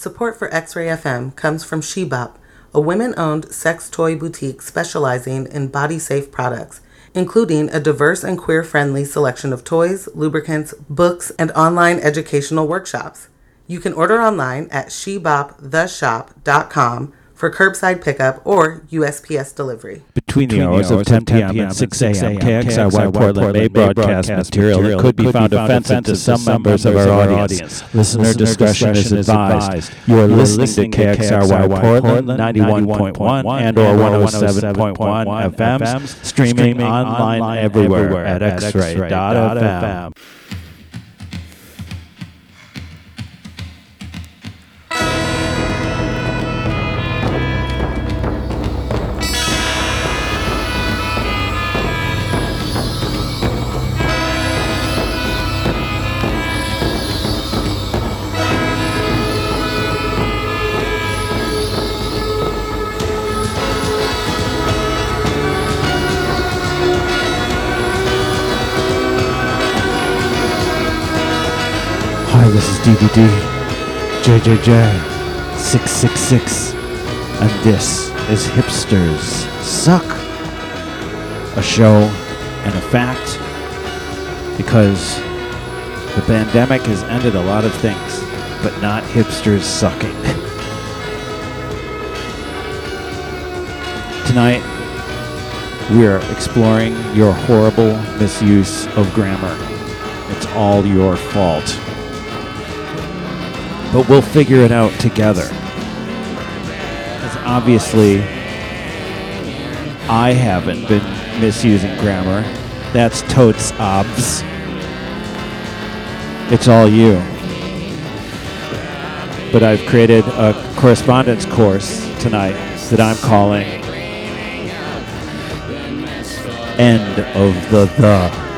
Support for X-Ray FM comes from SheBop, a women-owned sex toy boutique specializing in body-safe products, including a diverse and queer-friendly selection of toys, lubricants, books, and online educational workshops. You can order online at SheBopTheShop.com for curbside pickup or USPS delivery. Between the hours of 10 p.m. and 6 a.m., KXRY Portland may broadcast material that could be found offensive to some members of our audience. Listener discretion is advised. You are listening to KXRY Portland 91.1 and or 107.1 FM, streaming online everywhere at xray.fm. DDD, JJJ, 666, and this is Hipsters Suck, a show and a fact, because the pandemic has ended a lot of things, but not hipsters sucking. Tonight, we are exploring your horrible misuse of grammar. It's all your fault. But we'll figure it out together. Because obviously, I haven't been misusing grammar. That's totes obs. It's all you. But I've created a correspondence course tonight that I'm calling End of the. Look at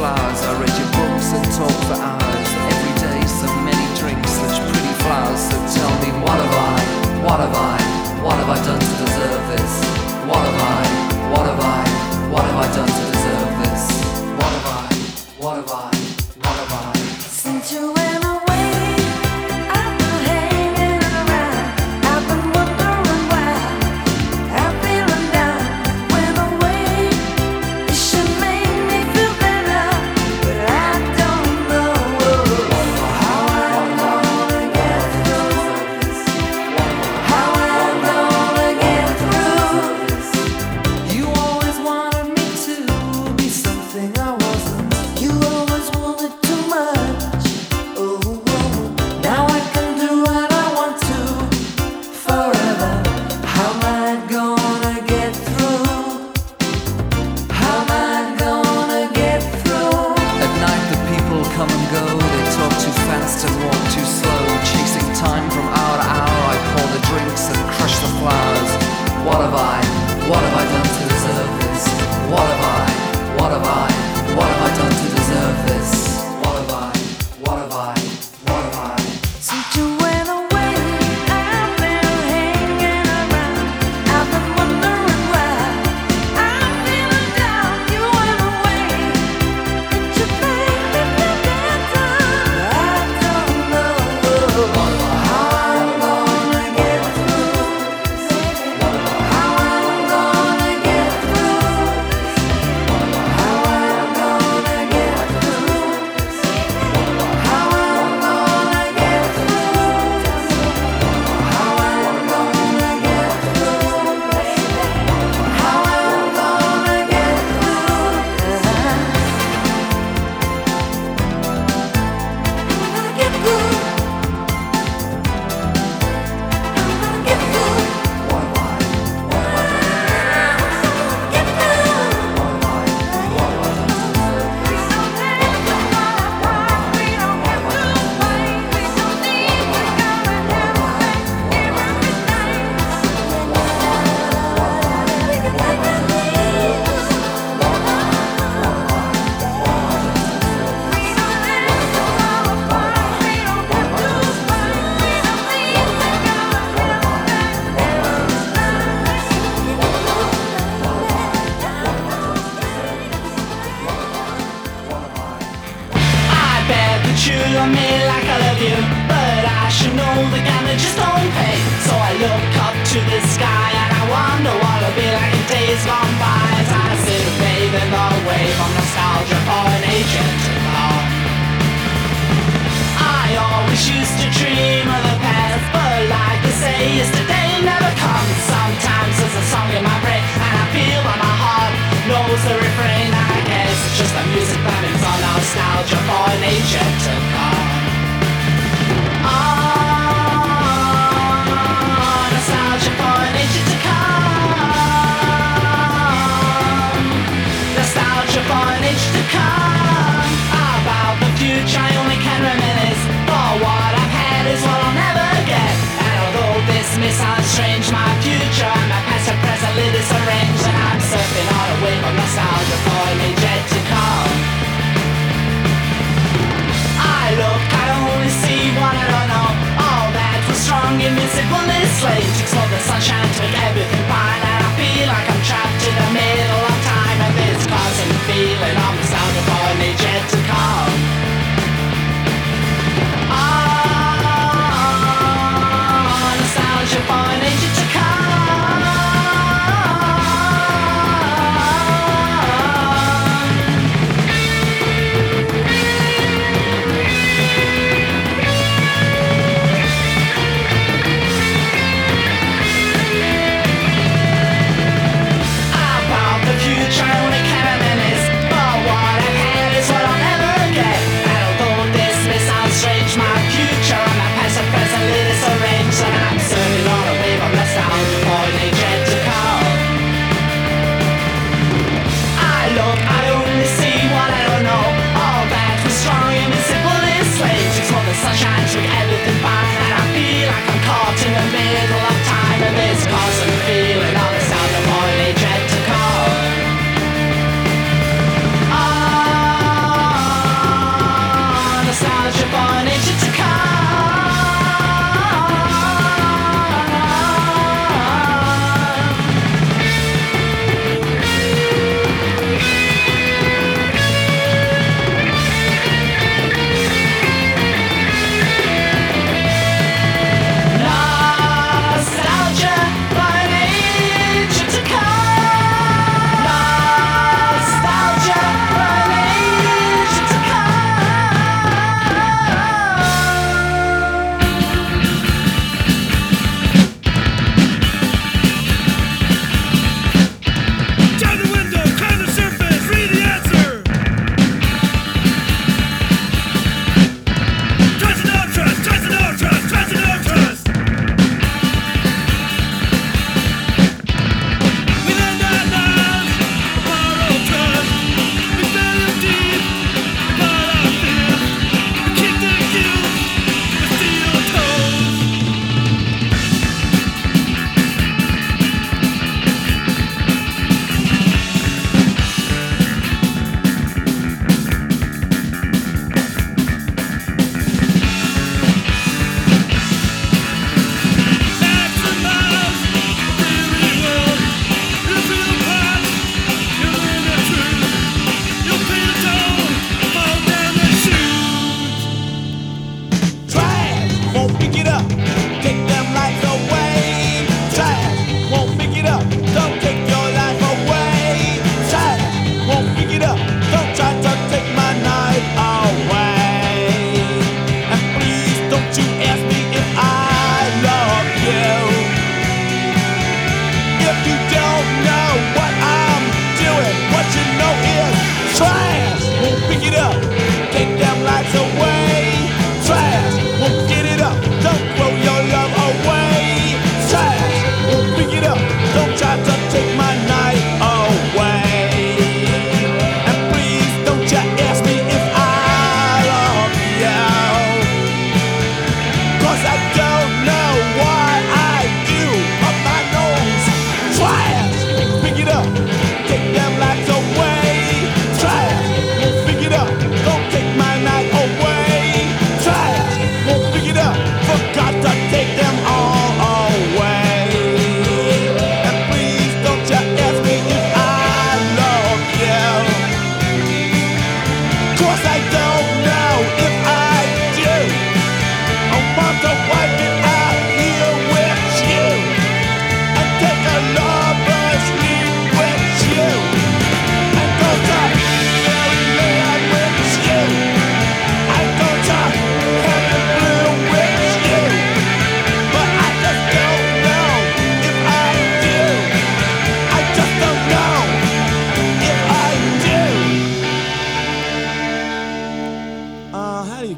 flowers. I read your books and talk for hours. Every day so many drinks, such pretty flowers. So tell me, what have I done to deserve this? What have I done to deserve this? What have I sent you away?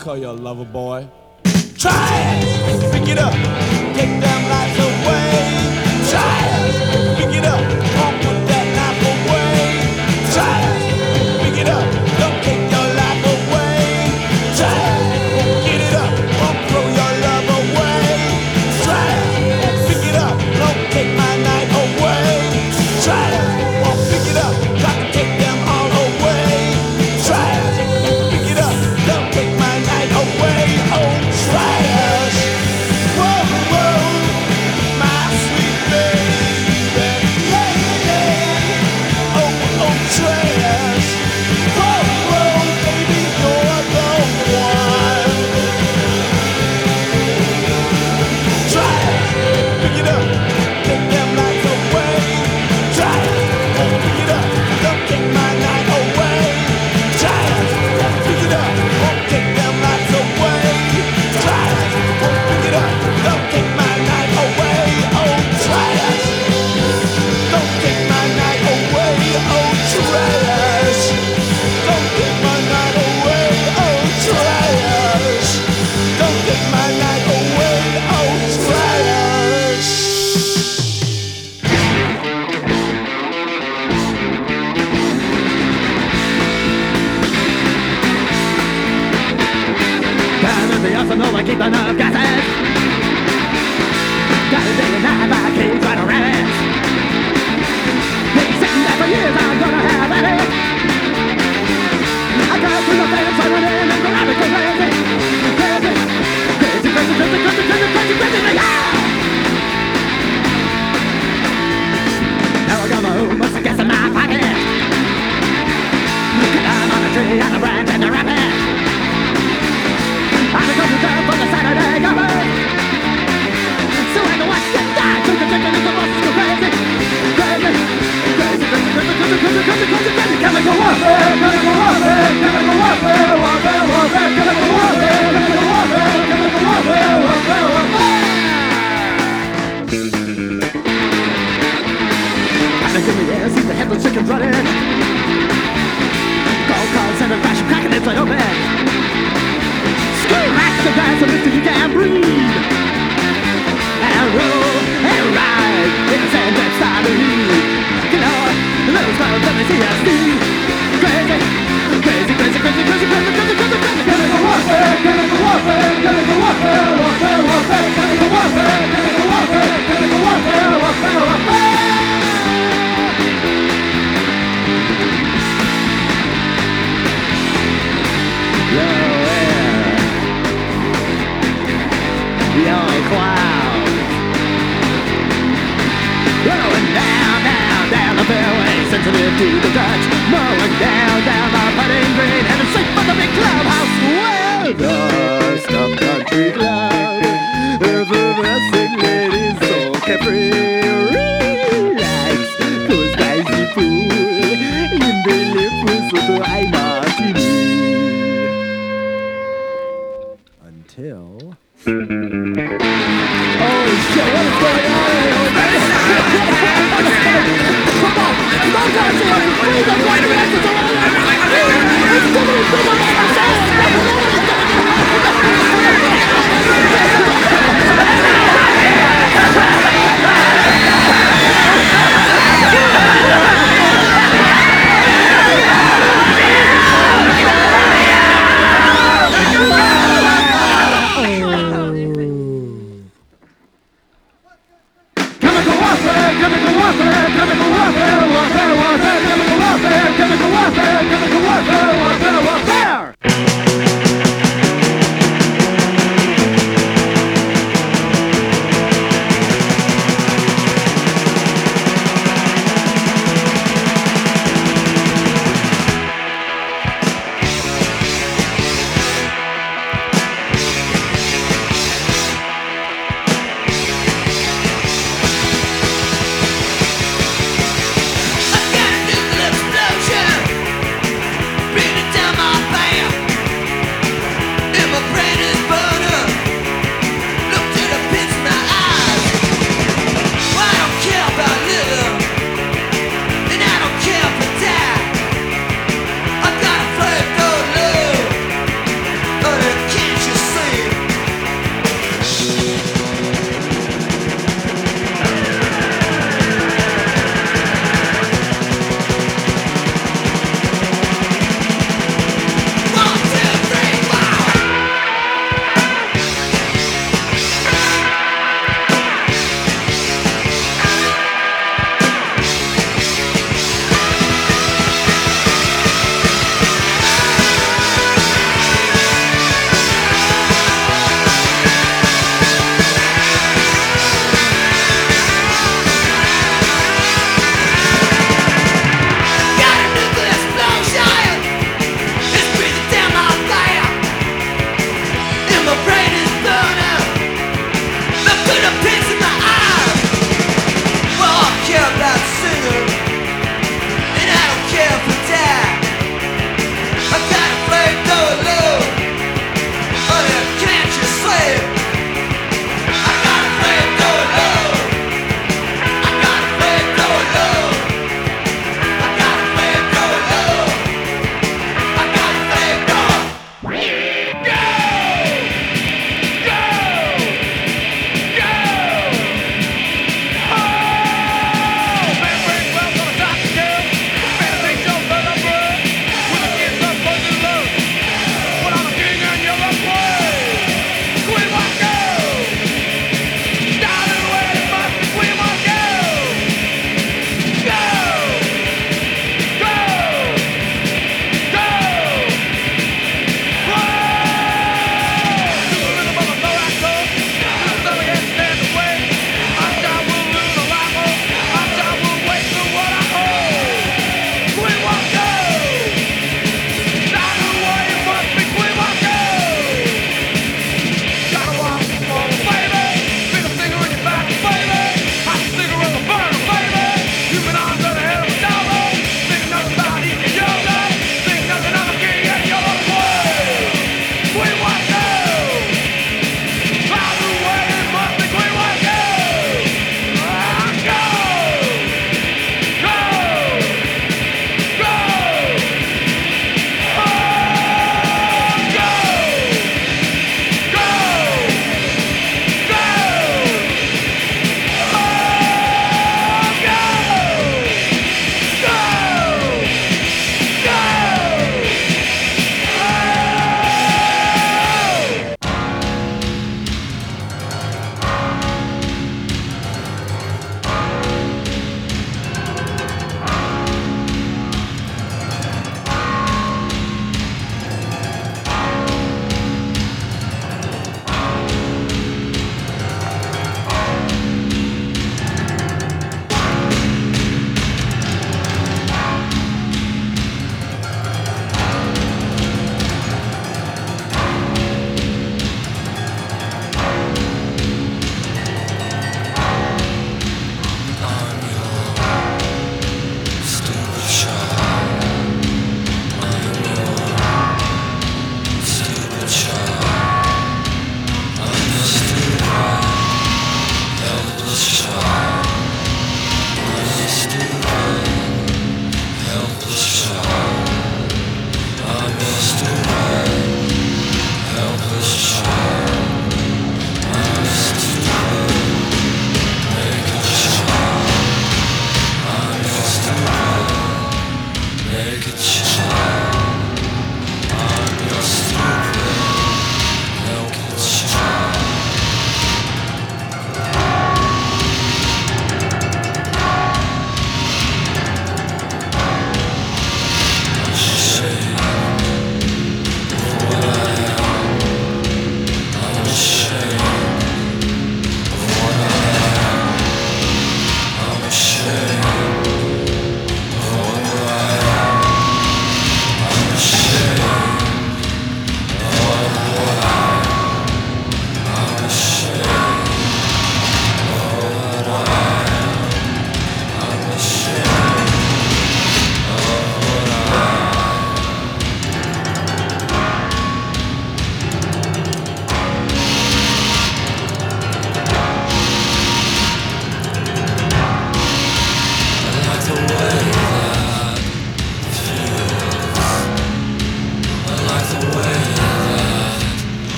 call you a lover boy. Try it, pick it up, take them lights away. Try it, pick it up, don't put that knife away. Try it, pick it up, don't take your life away. Try it, get it up, don't throw your love away. Try it, pick it up, don't take my night away. Try it, won't pick it up, try to take them all away. Try it, pick it up, don't take my night away. Oh, try it, whoa, whoa, my sweet baby, lady, oh, oh, try it, whoa, whoa, baby, you're the one. Try it, pick it up, take them lights away. Try it, pick it up, don't take my night away. Try it, pick it up, won't take them lights away. Try it, pick it up, don't take my night away. Oh, try it, don't take my night away. Oh, try it, don't take my night away. Oh, try it, don't take my night away. Oh, try it. Down in the arsenal, I keep the nerve gases. Got a day and night, I keep trying to rat it. Been sitting there for years, I'm gonna have at it. I go through the fans, I run in and go out and go crazy. Crazy, crazy, crazy, crazy, crazy, crazy, crazy, crazy, crazy, yeah! Now I got my own muscle gas in my pocket. Cut down on a tree, on a branch, and a rabbit. I'm a couple girl for the Saturday government. So I can watch them die. Took a drink and the bus go crazy. Crazy, crazy, crazy, crazy, crazy, crazy, crazy, crazy, crazy. Chemical warfare, chemical warfare, chemical warfare, warfare, warfare, chemical warfare, chemical warfare, chemical warfare, warfare, warfare. I've been through the air, seen the headless chickens running. Cold calls and a fashion cracking as I open. Relax the glass so that you can breathe and roll and ride in the sand that's starting to heal. Get on, those clouds let me see us see. Crazy, crazy, crazy, crazy, crazy, crazy, crazy, crazy, crazy. Chemical warfare, chemical warfare, chemical warfare, warfare, warfare, chemical warfare, chemical warfare, chemical warfare, warfare, warfare. Yeah. Young cloud rolling down, down, down the fairway, sensitive to the touch. Rolling down, down the putting green, and it's safe for the big clubhouse. Well, the stop country cloud, ever-resting ladies so carefree. Relax, cause I see fool in the lips of the I'm a TV. Until... oh shit, what is going on? Come on, don't go to it!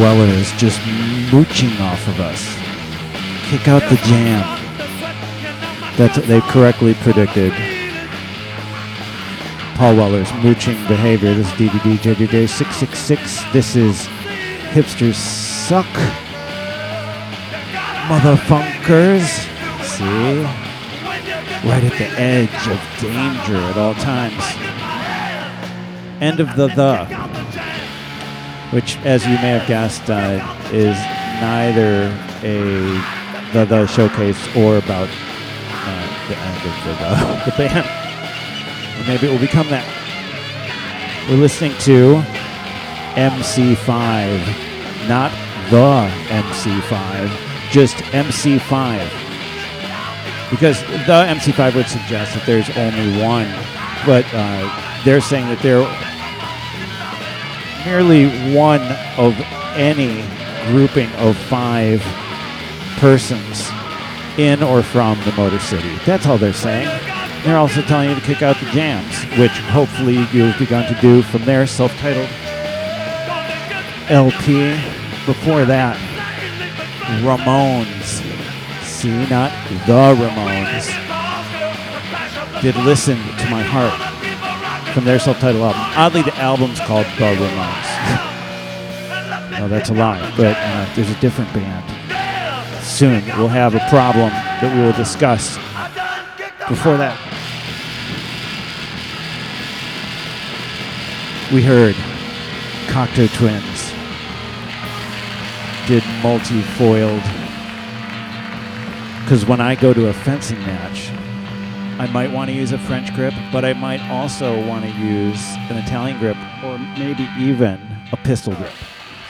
Weller is just mooching off of us. Kick out the jam. That's what they correctly predicted. Paul Weller's mooching behavior. This is DVD JDJ 666. This is Hipsters Suck. Motherfunkers. See? Right at the edge of danger at all times. End of the. Which, as you may have guessed, is neither a The showcase or about the end of the band. Maybe it will become that. We're listening to MC5, not The MC5, just MC5. Because The MC5 would suggest that there's only one, but they're saying that they're merely one of any grouping of five persons in or from the Motor City. That's all they're saying. They're also telling you to kick out the jams, which hopefully you've begun to do from their self-titled LP. Before that, Ramones. See, not The Ramones. Did Listen to My Heart. From their self-titled album. Oddly, the album's called The Ramones. No, that's a lie, but there's a different band. Soon we'll have a problem that we will discuss. Before that, we heard Cocteau Twins did Multi-Foiled. Because when I go to a fencing match, I might want to use a French grip, but I might also want to use an Italian grip or maybe even a pistol grip.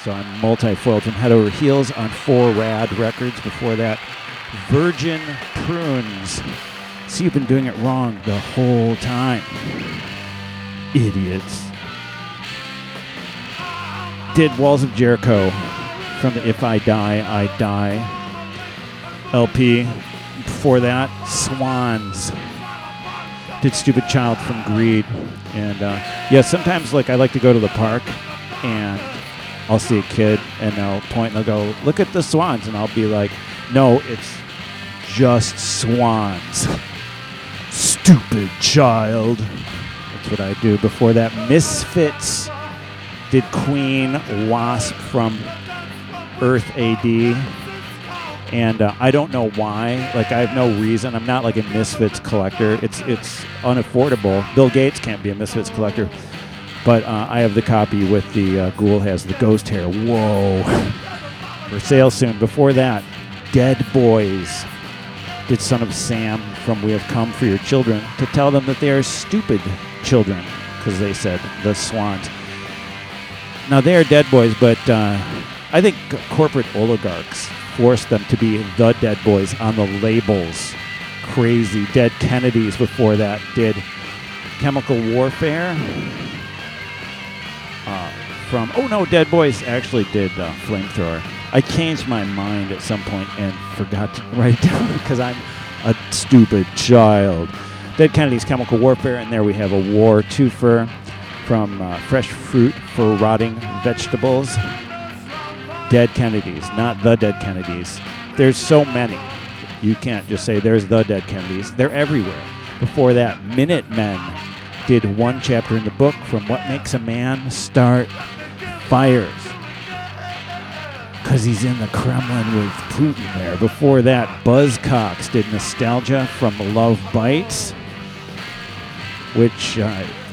So I'm multi-foiled from Head Over Heels on 4 Rad Records. Before that, Virgin Prunes. See, you've been doing it wrong the whole time. Idiots. Did Walls of Jericho from the If I Die, I Die LP. Before that, Swans. Did Stupid Child from Greed. And yeah, sometimes like I like to go to the park and I'll see a kid and they'll point and they'll go, look at the Swans. And I'll be like, no, it's just Swans. Stupid Child. That's what I do. Before that, Misfits. Did Queen, Wasp from Earth AD. And I don't know why. Like, I have no reason. I'm not like a Misfits collector. It's unaffordable. Bill Gates can't be a Misfits collector. But I have the copy with the Ghoul Has the Ghost Hair. Whoa. For sale soon. Before that, Dead Boys. Did Son of Sam from We Have Come For Your Children to tell them that they are stupid children. Because they said the Swans. Now, they are Dead Boys, but I think corporate oligarchs forced them to be the Dead Boys on the labels. Crazy. Dead Kennedys before that did Chemical Warfare. Dead Boys actually did Flamethrower. I changed my mind at some point and forgot to write down because I'm a stupid child. Dead Kennedys, Chemical Warfare, and there we have a war twofer from Fresh Fruit for Rotting Vegetables. Dead Kennedys, not The Dead Kennedys. There's so many. You can't just say there's The Dead Kennedys. They're everywhere. Before that, Minutemen did One Chapter in the Book from What Makes a Man Start Fires. Because he's in the Kremlin with Putin there. Before that, Buzzcocks did Nostalgia from Love Bites, which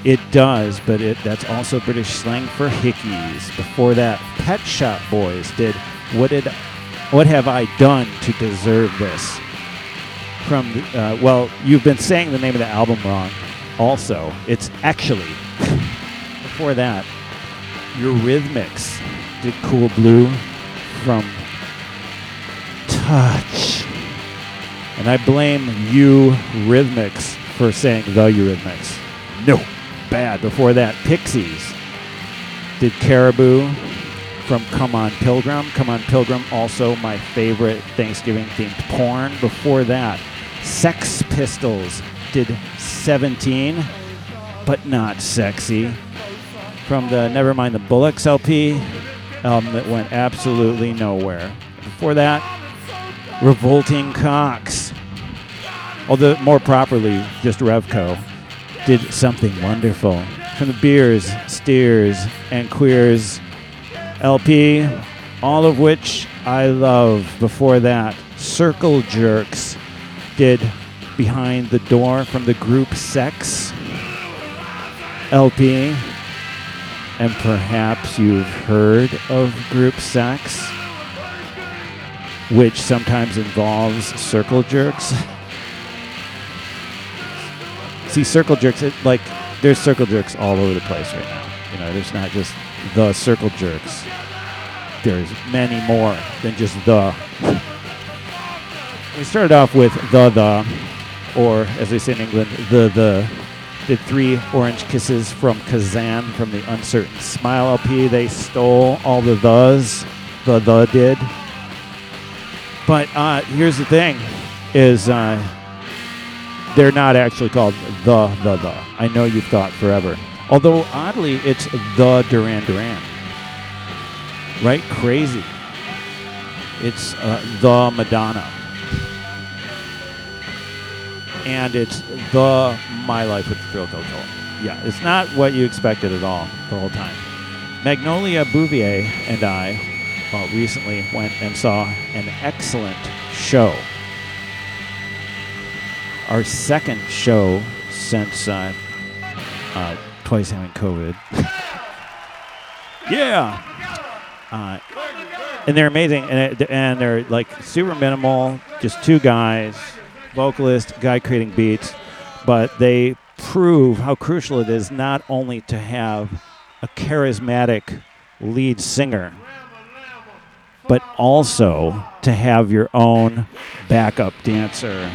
it does, but that's also British slang for hickeys. Before that, Pet Shop Boys did What Have I Done to Deserve This? From, well, you've been saying the name of the album wrong. Also, it's Actually. Before that, Eurythmics did Cool Blue from Touch. And I blame Eurythmics for saying The Eurythmics. No, bad. Before that, Pixies did Caribou from Come On Pilgrim. Come On Pilgrim, also my favorite Thanksgiving-themed porn. Before that, Sex Pistols did 17, but not sexy. From the Nevermind the Bullocks LP, that went absolutely nowhere. Before that, Revolting Cocks, although more properly just Revco, did Something Wonderful. From the Beers, Steers, and Queers LP, all of which I love. Before that, Circle Jerks did Behind the Door from the group Sex LP. And perhaps you've heard of group Sex, which sometimes involves Circle Jerks. See, Circle Jerks, there's Circle Jerks all over the place right now. You know, there's not just the Circle Jerks. There's many more than just the. We started off with the, or as they say in England, the. Did Three Orange Kisses from Kazan from the Uncertain Smile LP. They stole all the thes. The did. But here's the thing, is they're not actually called the. I know you've thought forever. Although, oddly, it's the Duran Duran. Right? Crazy. It's the Madonna. And it's the My Life with the Thrill Kill Kult. Yeah, it's not what you expected at all the whole time. Magnolia Bouvier and I recently went and saw an excellent show. Our second show since twice having COVID. Yeah! And they're amazing. And they're super minimal, just two guys, vocalist, guy creating beats. But they prove how crucial it is not only to have a charismatic lead singer, but also to have your own backup dancer.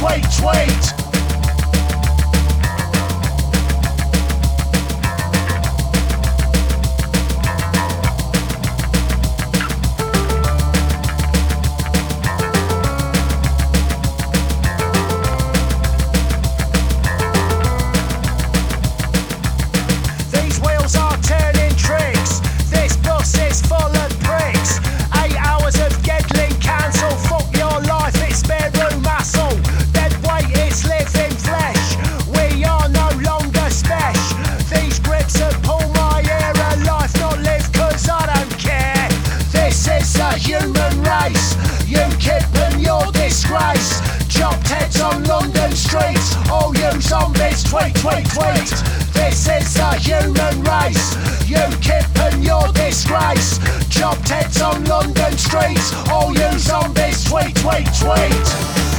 wait. Wait, this is the human race. You kip and your disgrace. Chopped heads on London streets. All you zombies, wait.